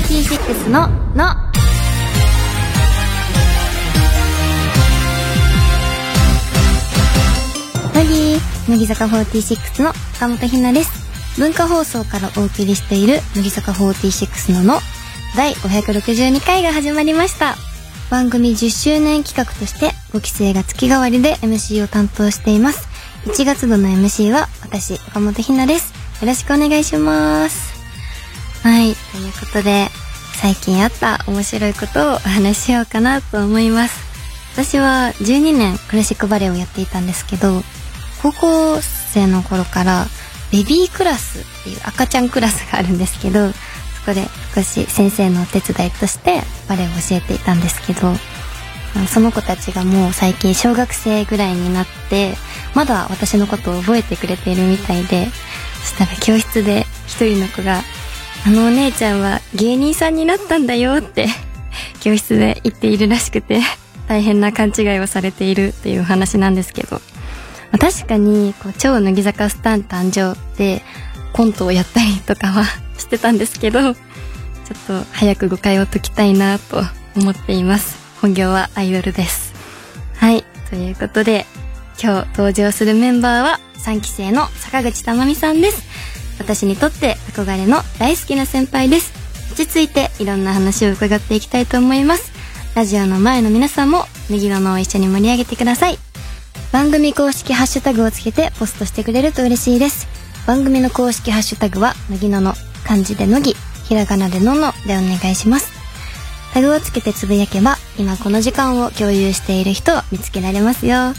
46のの。乃木坂46の岡本ひなです。文化放送からお送りしている乃木坂46のの第562回が始まりました。番組10周年企画として5期生が月替わりで MC を担当しています。1月度の MC は私、岡本ひなです。よろしくお願いします。はい、ということで最近あった面白いことをお話ししようかなと思います。私は12年クラシックバレエをやっていたんですけど、高校生の頃からベビークラスっていう赤ちゃんクラスがあるんですけど、そこで少し先生のお手伝いとしてバレエを教えていたんですけど、その子たちがもう最近小学生ぐらいになってまだ私のことを覚えてくれているみたいで、そしたら教室で一人の子があのお姉ちゃんは芸人さんになったんだよって教室で言っているらしくて、大変な勘違いをされているっていう話なんですけど、確かにこう超乃木坂スタン誕生でコントをやったりとかはしてたんですけど、ちょっと早く誤解を解きたいなと思っています。本業はアイドルです。はい、ということで今日登場するメンバーは3期生の坂口珠美さんです。私にとって憧れの大好きな先輩です。落ち着いていろんな話を伺っていきたいと思います。ラジオの前の皆さんもネギロのを一緒に盛り上げてください。番組公式ハッシュタグをつけてポストしてくれると嬉しいです。番組の公式ハッシュタグは乃木のの、漢字で乃木、ひらがなでののでお願いします。タグをつけてつぶやけば今この時間を共有している人を見つけられますよ。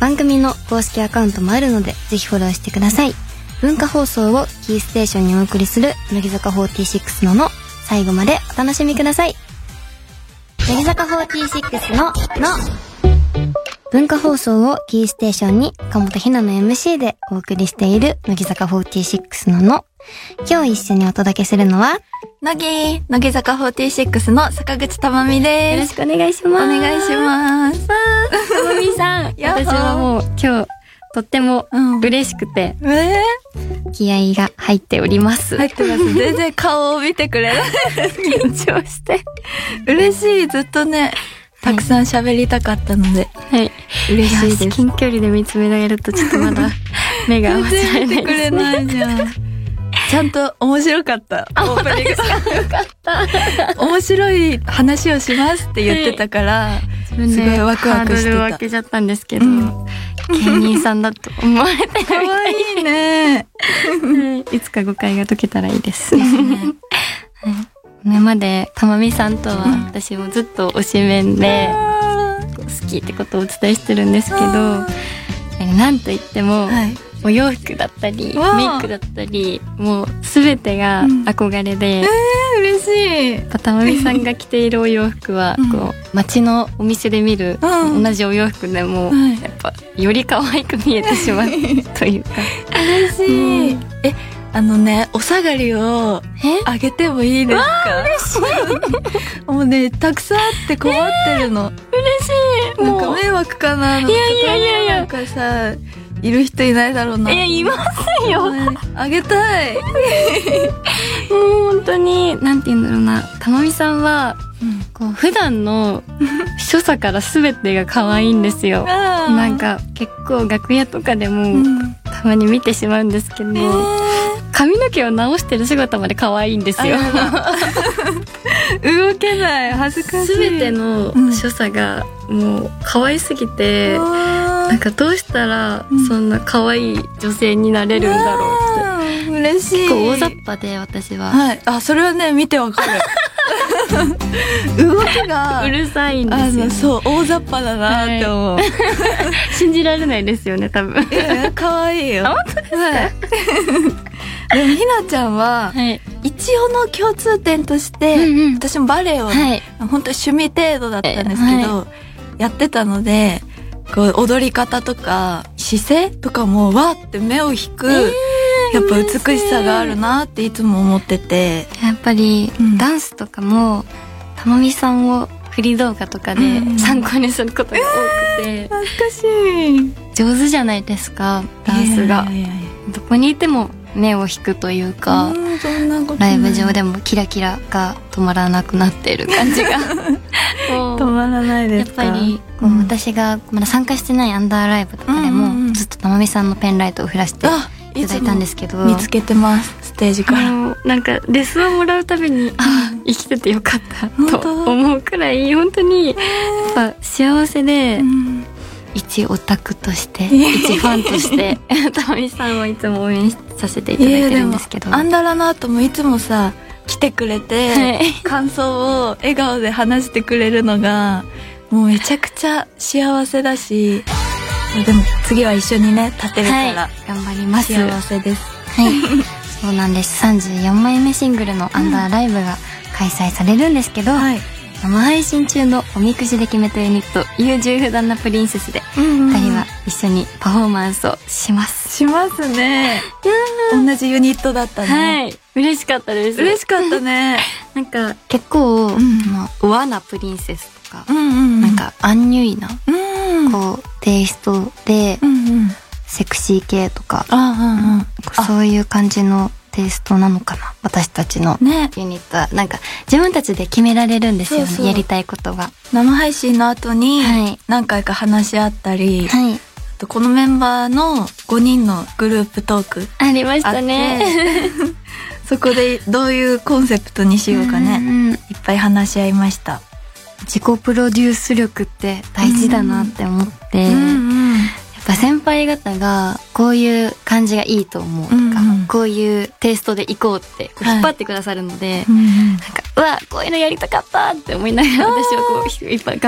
番組の公式アカウントもあるのでぜひフォローしてください。文化放送をキーステーションにお送りする乃木坂46のの、最後までお楽しみください。乃木坂46のの。文化放送をキーステーションに岡本ひなの MC でお送りしている乃木坂46のの。今日一緒にお届けするのは乃木坂46の坂口珠美です。よろしくお願いします。お願いします。珠美さん私はもう今日とっても嬉しくて、気合が入っております。入ってます。全然顔を見てくれない緊張して嬉しい。ずっとねたくさん喋りたかったので、はい、嬉しいです。近距離で見つめられるとちょっとまだ目が合わせられないですね。全然見てくれないじゃん。ちゃんと面白かった。オープニングよかった。面白い話をしますって言ってたから、はい、すごいワクワクしてた。ハードルを開けちゃったんですけど、芸人さんだと思われてるみたい。可愛いね。いつか誤解が解けたらいいです。はい。今まで珠美さんとは私もずっと推しメンで好きってことをお伝えしてるんですけど、なんといってもお洋服だったりメイクだったりもう全てが憧れで、嬉しい。珠美さんが着ているお洋服はこう街のお店で見る同じお洋服でもやっぱより可愛く見えてしまうというか嬉しい。あのね、お下がりをあげてもいいですか？嬉しい。もうね、たくさんあって困ってるの。嬉しい。なんか迷惑かな。いや。なんかさ、いる人いないだろうな。いますよ。あげたい。もう本当になんて言うんだろうな。珠美さんは、こう普段の所作から全てが可愛いんですよ。なんか結構楽屋とかでも、たまに見てしまうんですけど。髪の毛を直してる姿まで可愛いんですよ。動けない、恥ずかしい。全ての所作がもう可愛すぎて、なんかどうしたらそんな可愛い女性になれるんだろうって。嬉しい。結構大雑把で私は。はい。あ、それはね見てわかる。動きがうるさいんですよ。そう、大雑把だなって思う。信じられないですよね、多分。可愛いよ。本当ですか？でもひなちゃんは、一応の共通点として、私もバレエを、本当に趣味程度だったんですけど、やってたので、こう踊り方とか姿勢とかもわーって目を引く、やっぱ美しさがあるなっていつも思ってて、やっぱり、ダンスとかも珠美さんを振り動画とかで参考にすることが多くて、恥ずかしい。上手じゃないですか、ダンスが。どこにいても目を引くというか、ライブ上でもキラキラが止まらなくなっている感じが止まらないですか。やっぱりこう、私がまだ参加してないアンダーライブとかでも、ずっとたまみさんのペンライトを振らせていただいたんですけど、見つけてますステージから。なんかレスをもらうたびに、あ、生きててよかったと思うくらい本当にやっぱ幸せで、一オタクとして一ファンとしてたまみさんをいつも応援させていただいてるんですけど、アンダラの後もいつもさ来てくれて、感想を笑顔で話してくれるのがもうめちゃくちゃ幸せだし、でも次は一緒にね立てるから、頑張ります。幸せです。そうなんです。34枚目シングルのアンダーライブが開催されるんですけど、生配信中のおみくじで決めたユニット U10 不断なプリンセスで、2人は一緒にパフォーマンスをします。しますね。同じユニットだったね。嬉しかったです。嬉しかったね。なんか結構、和なプリンセスとか、なんかアンニュイな、こうテイストで、セクシー系とか、そういう感じのテイストなのかな、私たちのユニットは。なんか自分たちで決められるんですよね。そうそう、やりたいことが。生配信の後に何回か話し合ったり、あとこのメンバーの5人のグループトークありましたね。そこでどういうコンセプトにしようかね、いっぱい話し合いました。自己プロデュース力って大事だなって思って、先輩方がこういう感じがいいと思うとか、こういうテイストで行こうって引っ張ってくださるので、なんかうわこういうのやりたかったって思いながら、私はこ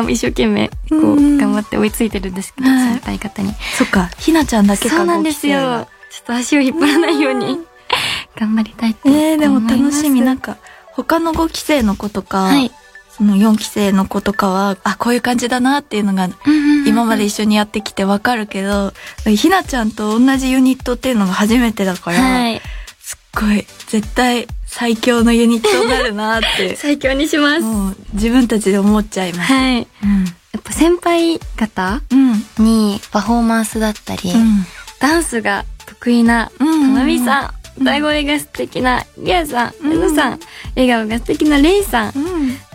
う一生懸命こう頑張って追いついてるんですけど、先輩方に。そっか、ひなちゃんだけか。そうなんですよ。ちょっと足を引っ張らないように頑張りたいと思います。でも楽しみ。なんか他の5期生の子とか、4期生の子とかは、あ、こういう感じだなっていうのが今まで一緒にやってきてわかるけど、ひなちゃんと同じユニットっていうのが初めてだから、すっごい絶対最強のユニットになるなって最強にします。もう自分たちで思っちゃいます。やっぱ先輩方にパフォーマンスだったり、ダンスが得意なたまみさん、歌声が素敵なリアさん、うのさん、笑顔が素敵なレイさん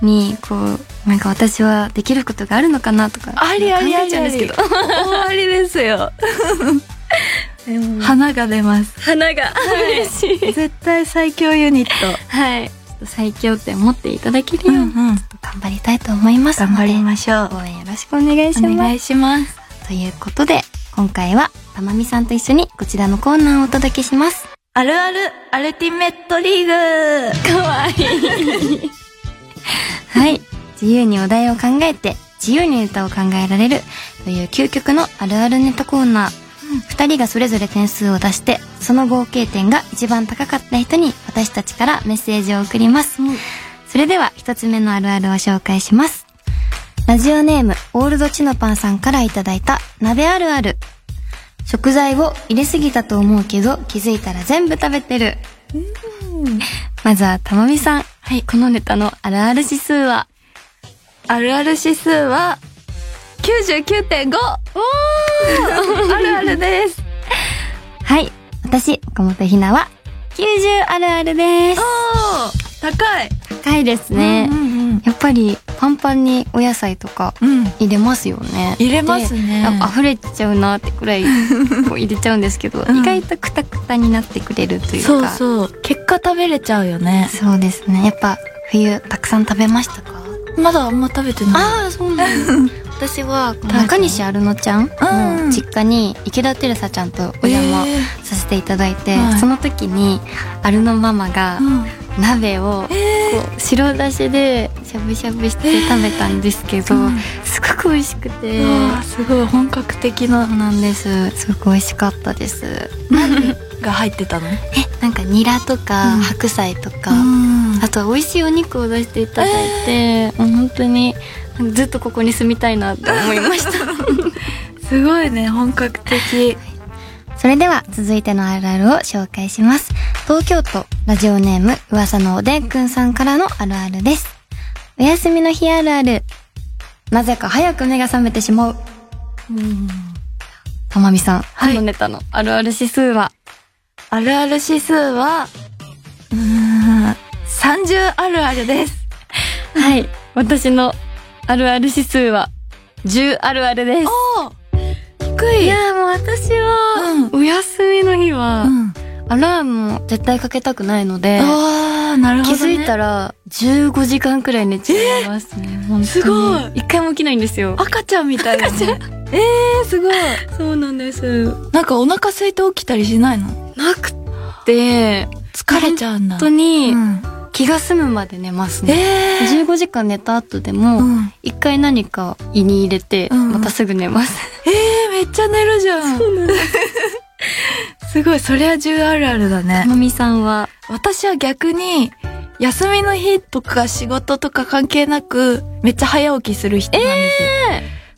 に、こうなんか私はできることがあるのかなとか考えちゃうんですけど、終わりですよ。花が出ます。花が嬉しい。絶対最強ユニット。最強って思っていただけるように頑張りたいと思いますので、頑張りましょう。応援よろしくお願いします。お願いします。ということで今回はたまみさんと一緒にこちらのコーナーをお届けします。あるあるアルティメットリーグ。かわいい。自由にお題を考えて自由に歌を考えられるという究極のあるあるネタコーナー。2人がそれぞれ点数を出して、その合計点が一番高かった人に私たちからメッセージを送ります、それでは1つ目のあるあるを紹介します。ラジオネームオールドチノパンさんからいただいた鍋あるある。食材を入れすぎたと思うけど気づいたら全部食べてる。まずはたまみさん、このネタのあるある指数は？あるある指数は 99.5。 おーあるあるです。私岡本ひなは90あるあるです。おー高い。高いですね。やっぱりパンパンにお野菜とか入れますよね。入れますね。溢れちゃうなってくらいこう入れちゃうんですけど、意外とクタクタになってくれるというか。そうそう、結果食べれちゃうよね。そうですね。やっぱ冬たくさん食べましたか？まだあんま食べてない。ああそうなんです。私は中西アルノちゃんの実家に池田テレサちゃんとお邪魔させていただいて、その時にアルノママが鍋を白だしでしゃぶしゃぶして食べたんですけど、すごく美味しくて、すごい本格的な。そうなんです。すごく美味しかったです。鍋が入ってたの？なんかニラとか白菜とか、あと美味しいお肉を出していただいて、本当にずっとここに住みたいなって思いました。すごいね、本格的。それでは続いてのあるあるを紹介します。東京都ラジオネーム噂のおでんくんさんからのあるあるです。お休みの日あるある。なぜか早く目が覚めてしまう。たまみさん、このネタのあるある指数は？あるある指数は30あるあるです。はい、私のあるある指数は10あるあるです。低い。いや、もう私は、お休みの日は、アラームを絶対かけたくないので、なるほどね、気づいたら15時間くらい寝ちゃいますね。本当にすごい。一回も起きないんですよ。赤ちゃんみたいな。赤ちゃん。すごい。そうなんです。なんかお腹空いて起きたりしないの？なくて、疲れちゃうんだ。本当に、気が済むまで寝ますね。15時間寝た後でも、一回何か胃に入れて、またすぐ寝ます。めっちゃ寝るじゃん。そうなんです。すごい、それは10あるあるだね。ともみさんは？私は逆に、休みの日とか仕事とか関係なく、めっちゃ早起きする人なんですよ。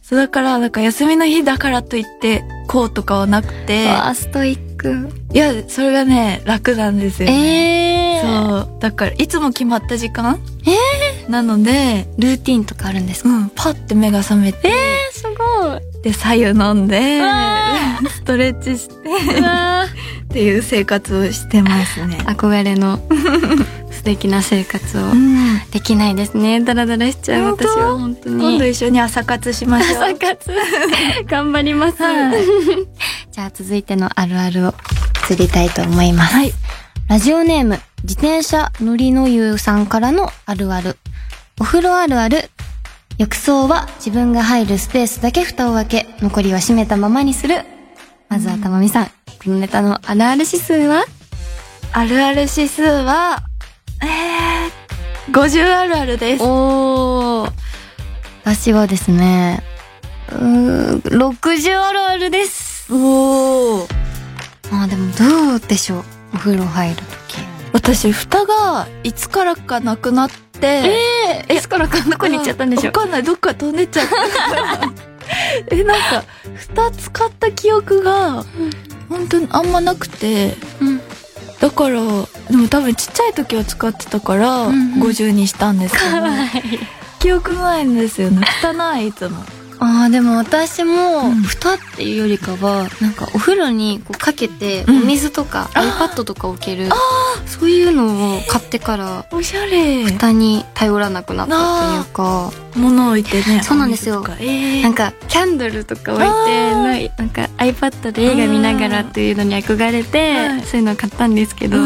そうだから、なんか休みの日だからといって、こうとかはなくて。ストイック。いや、それがね、楽なんですよね。そう。だから、いつも決まった時間なので、ルーティンとかあるんですか？パッて目が覚めて。すごい。で、白湯飲んで、ストレッチして、っていう生活をしてますね。憧れの素敵な生活を。できないですね。ダラダラしちゃう私は本当に。今度一緒に朝活しましょう。朝活。頑張ります。じゃあ続いてのあるあるを移りたいと思います。はい。ラジオネーム、自転車乗りのゆうさんからのあるある。お風呂あるある。浴槽は自分が入るスペースだけ蓋を開け、残りは閉めたままにする。まずはたまみさん、このネタのあるある指数は？あるある指数は、50あるあるです。私はですね、60あるあるです。まあでもどうでしょう、お風呂入るとき。私、蓋がいつからかなくなって、いつからかどこに行っちゃったんでしょう。わかんない、どっか飛んでっちゃった。なんか、蓋使った記憶が、本当にあんまなくて、だから、でも多分ちっちゃい時は使ってたから、50にしたんですけど、ね。かわいい。記憶ないんですよね。蓋ない、いつも。でも私も、蓋っていうよりかは、なんかお風呂にこうかけて、お水とか、iPad とか置ける、そういうのを買ってから、おしゃれ。蓋に頼らなくなったというか。物を置いてね。そうなんですよ。なんか、キャンドルとか置いて、なんか iPad で映画見ながらっていうのに憧れて、そういうのを買ったんですけど、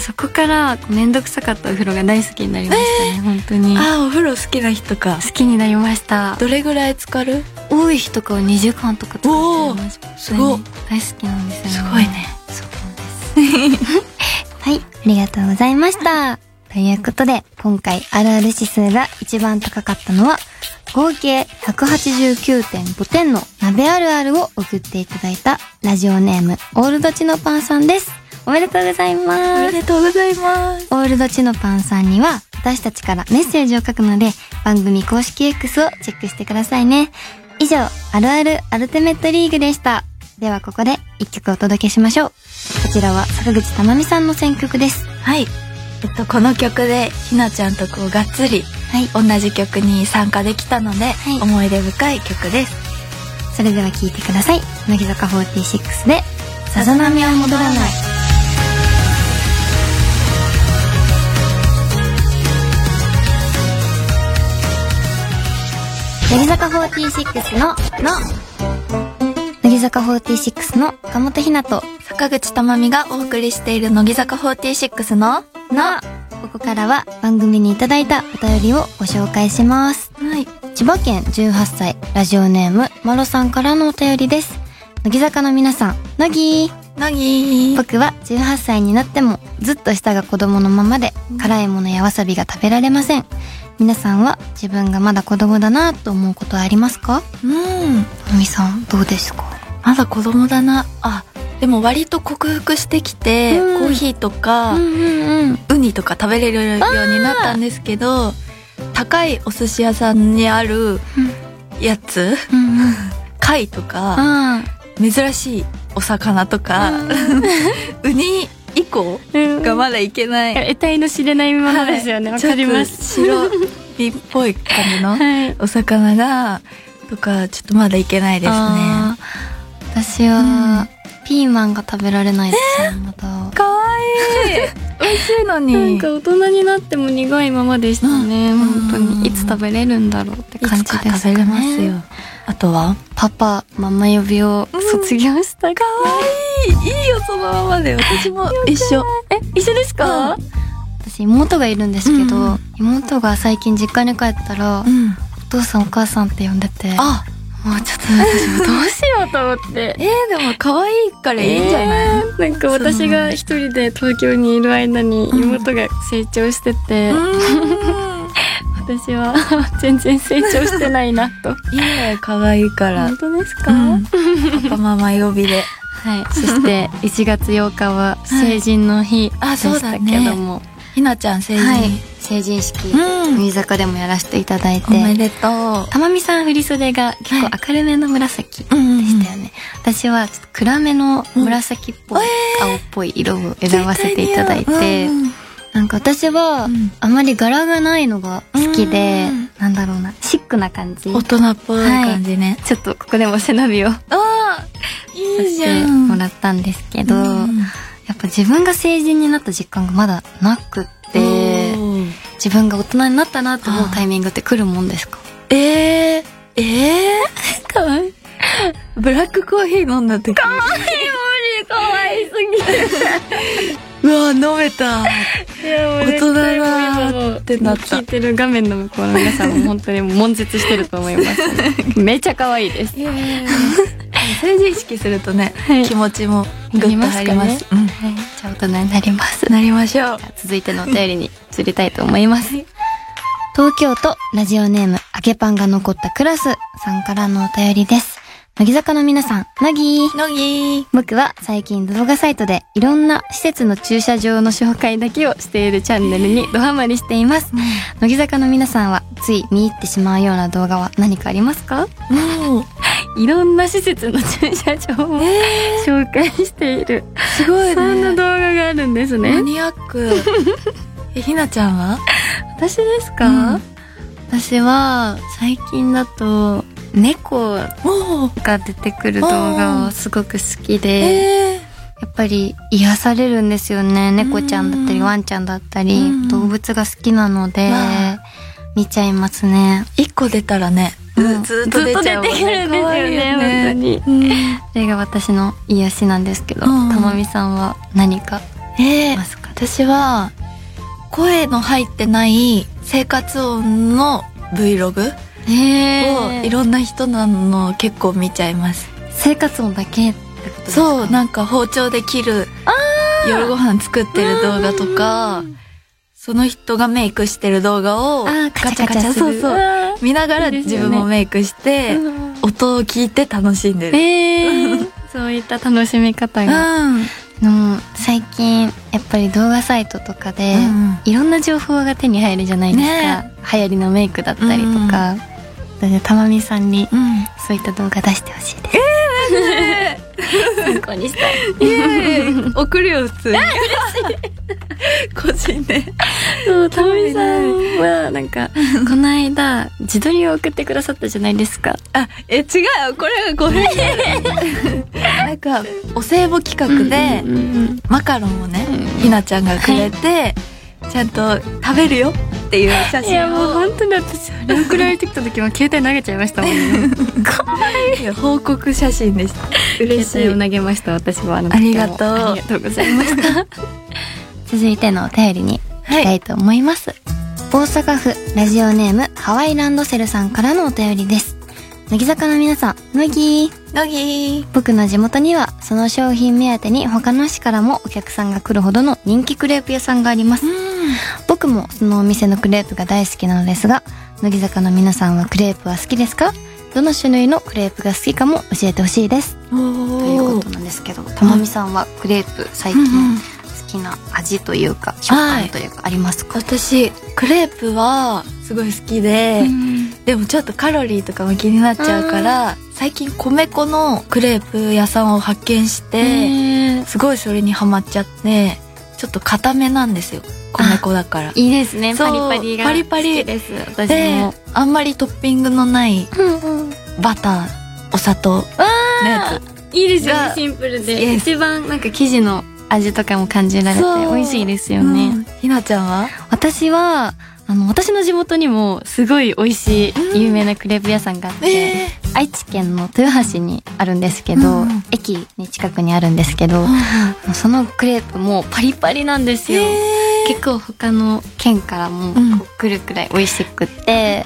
そこからめんどくさかったお風呂が大好きになりましたね、本当に。お風呂好きな日とか。好きになりました。どれぐらい浸かる？多い日とかは2時間とか浸かってます。すごい。大好きなんですよね。すごいね。そうなんです。はい、ありがとうございました。ということで、今回あるある指数が一番高かったのは、合計 189.5 点の鍋あるあるを送っていただいたラジオネーム、オールドチノパンさんです。おめでとうございます。おめでとうございます。オールドチノパンさんには私たちからメッセージを書くので、番組公式 X をチェックしてくださいね。以上、あるあるアルティメットリーグでした。ではここで一曲お届けしましょう。こちらは坂口珠美さんの選曲です。はい。この曲でひなちゃんとこうがっつり、同じ曲に参加できたので、思い出深い曲です。それでは聴いてください。乃木坂46でさざ波は戻らない。乃木坂46の岡本ひなと坂口珠美がお送りしている乃木坂46のここからは番組にいただいたお便りをご紹介します。はい。千葉県18歳ラジオネームまろさんからのお便りです。乃木坂の皆さん、乃木ー。僕は18歳になってもずっと舌が子供のままで、辛いものやわさびが食べられません。皆さんは自分がまだ子供だなと思うことはありますか？ともみさんどうですか？まだ子供だな。でも割と克服してきて、コーヒーとか、ウニとか食べれるようになったんですけど、高いお寿司屋さんにあるやつ、貝とか、珍しいお魚とか、ウニ以降がまだいけない。得体の知れないものですよね。わかります。白身っぽい感じのお魚がとかちょっとまだいけないですね。私はピーマンが食べられないですよ、まだ。かわいい美味しいのになんか大人になっても苦いままでしたね、本当に。いつ食べれるんだろうって感じですね。いつか食べれますよ。あとはパパママ呼びを卒業した。かわいい、いいよそのままで。私も一緒。え、一緒ですか、うん、私妹がいるんですけど、うん、妹が最近実家に帰ったら、うん、お父さんお母さんって呼んでて、あ、もうちょっと私もどうしようと思ってでも可愛いからいいんじゃない、なんか私が一人で東京にいる間に妹が成長してて、私は全然成長してないなと。いや可愛いから。本当ですか、うん、パパママ呼びではい。そして1月8日は成人の日でしたけども、ひなちゃん成人、はい、成人式、乃木坂でもやらせていただいて、おめでとう。たまみさん振り袖が結構明るめの紫でしたよね、私はちょっと暗めの紫っぽい、青っぽい色を選ばせていただいて、なんか私はあまり柄がないのが好きで、なんだろうな、シックな感じ、大人っぽい感じね、はい、ちょっとここでも背伸びをいいじゃんさせてもらったんですけど、やっぱ自分が成人になった実感がまだなくって、自分が大人になったなと思うタイミングって来るもんですか？かわいい。ブラックコーヒー飲んだ時。かわいい、無理、かわいすぎる。うわ、飲めた。大人だってなった。聞いてる画面の向こうの皆さんも本当に悶絶してると思います。めちゃかわいいです。成人式するとね、気持ちもグッと入ります。じゃあ大人になります。なりましょう。続いてのお便りに移りたいと思います。東京都ラジオネームあけパンが残ったクラスさんからのお便りです。乃木坂の皆さん、乃木。僕は最近動画サイトでいろんな施設の駐車場の紹介だけをしているチャンネルにドハマりしています。乃木坂の皆さんはつい見入ってしまうような動画は何かありますか？いろんな施設の駐車場を紹介している。すごいね。そんな動画があるんですね。マニアック。ひなちゃんは？私ですか？私は最近だと猫が出てくる動画をすごく好きで、やっぱり癒されるんですよね。猫ちゃんだったりワンちゃんだったり動物が好きなので見ちゃいますね。1個出たらねずっと出ちゃう、ずっと出てくるんですよね、本当に。それが私の癒しなんですけど、たまみさんは何かいますか？私は声の入ってない生活音の Vlogをいろんな人なの結構見ちゃいます。生活音だけってことですか？そう、なんか包丁で切る、夜ご飯作ってる動画とか、その人がメイクしてる動画をガチャガチャする、見ながら自分もメイクして音を聞いて楽しんでる、そういった楽しみ方が、最近やっぱり動画サイトとかでいろんな情報が手に入るじゃないですか、流行りのメイクだったりとか、たまみさんにそういった動画出してほしいです。参考にしたい。送るよ、普通に。嬉しい。個人で。そう、たまみさんはなんかこの間自撮りを送ってくださったじゃないですか。あ、違う、これがごめんね。なんかお歳暮企画でマカロンをね、ひなちゃんがくれて、ちゃんと食べるよっていう写真を。いやもう本当に私あれ送られてきた時も携帯投げちゃいましたもんね。かわいい。報告写真でした。嬉しい。携帯を投げました、私は。ありがとう、ありがとうございました。続いてのお便りに行きたいと思います。大阪府ラジオネームハワイランドセルさんからのお便りです。乃木坂の皆さん、乃木。僕の地元にはその商品目当てに他の市からもお客さんが来るほどの人気クレープ屋さんがあります。僕もそのお店のクレープが大好きなのですが、乃木坂の皆さんはクレープは好きですか？どの種類のクレープが好きかも教えてほしいです、ということなんですけど、たまみさんはクレープ最近好きな味というか食感というかありますか？私クレープはすごい好きで、でもちょっとカロリーとかも気になっちゃうから、最近米粉のクレープ屋さんを発見して、すごいそれにハマっちゃって、ちょっと固めなんですよ、米粉だから。いいですね、パリパリが好きです。私もあんまりトッピングのないバター、お砂糖のやついいですよね、シンプルで一番なんか生地の味とかも感じられて美味しいですよね、うん、ひなちゃんは？私は私の地元にもすごい美味しい有名なクレープ屋さんがあって、愛知県の豊橋にあるんですけど、駅に近くにあるんですけど、そのクレープもパリパリなんですよ、結構他の県からも来るくらい美味しくって、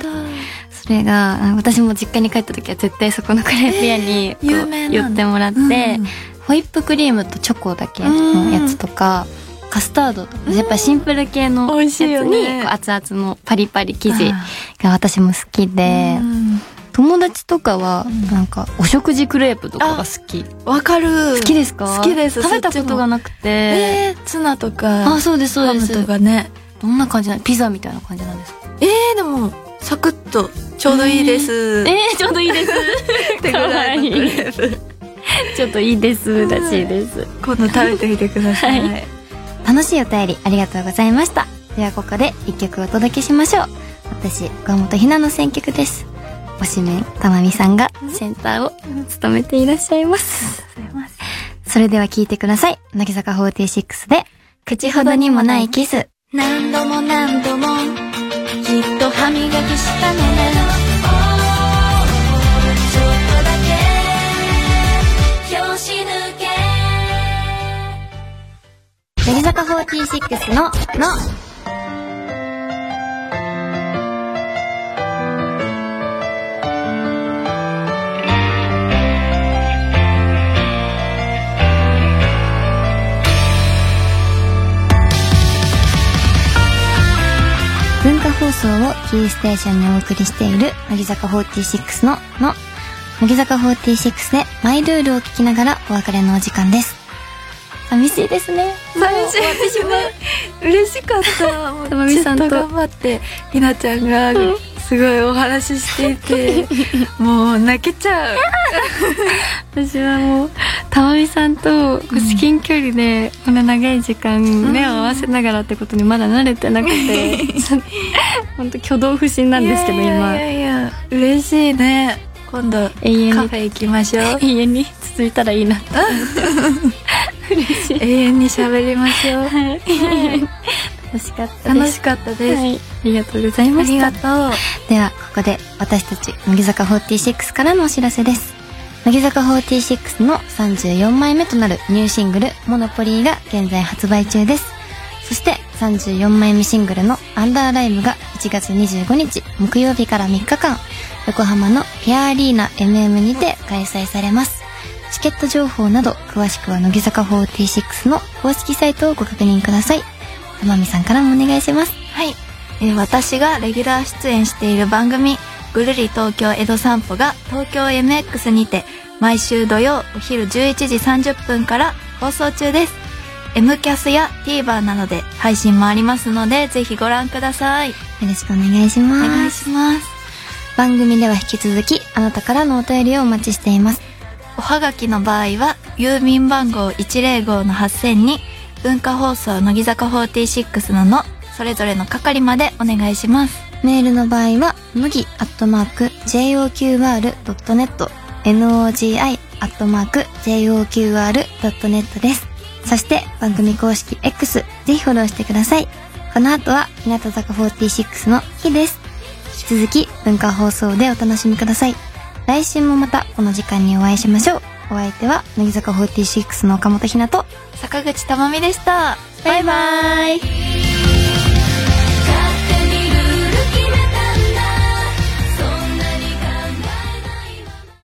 それが私も実家に帰った時は絶対そこのクレープ屋に寄ってもらって、ホイップクリームとチョコだけのやつとか、カスタードとかやっぱシンプル系のやつに熱々のパリパリ生地が私も好きで、友達とかはなんかお食事クレープとかが好き。わかる。好きですか？好きです。食べたことがなくて、ツナとかそうですそうですハムとかね。どんな感じなの？ピザみたいな感じなんですか？でもサクッとちょうどいいです。ちょうどいいですってぐらいのクレープちょっといいですらしいです。今度食べてみてください、はい楽しいお便りありがとうございました。ではここで一曲お届けしましょう。私岡本ひなの選曲です。推しメンたまみさんがセンターを務めていらっしゃいます。それでは聴いてください。乃木坂46で口ほどにもないキス。何度も何度もきっと歯磨きしたのね。乃木坂46の文化放送をキーステーションにお送りしている乃木坂46の乃木坂46でマイルールを聞きながらお別れのお時間です。寂しいですね。寂しいですね。嬉しかった。もうちょっと頑張ってひなちゃんがすごいお話ししていて、もう泣けちゃう。私はもうたまみさんと至近距離でこんな長い時間目を合わせながらってことにまだ慣れてなくて、本当挙動不審なんですけど今。いや嬉しいね。今度カフェ行きましょう。永遠に続いたらいいなって思って。永遠に喋りましょう。楽しかったです、はい、ありがとうございました。ありがとう。ではここで私たち乃木坂46からのお知らせです。乃木坂46の34枚目となるニューシングルモノポリーが現在発売中です。そして34枚目シングルのアンダーライブが1月25日木曜日から3日間横浜のヘアアリーナ MM にて開催されます。チケット情報など詳しくは乃木坂46の公式サイトをご確認ください。天海さんからもお願いします。はい、私がレギュラー出演している番組ぐるり東京江戸散歩が東京 MX にて毎週土曜お昼11時30分から放送中です。 M キャスや TVer などで配信もありますのでぜひご覧ください。よろしくお願いします。お願いします。番組では引き続きあなたからのお便りをお待ちしています。おはがきの場合は郵便番号105-8000に文化放送乃木坂46のそれぞれの係までお願いします。メールの場合はnogi@joqr.net nogi@joqr.net です。そして番組公式 X ぜひフォローしてください。この後は日向坂46の日です。引き続き文化放送でお楽しみください。来週もまたこの時間にお会いしましょう。お相手は乃木坂46の岡本ひなと坂口珠美でした。バイバイ。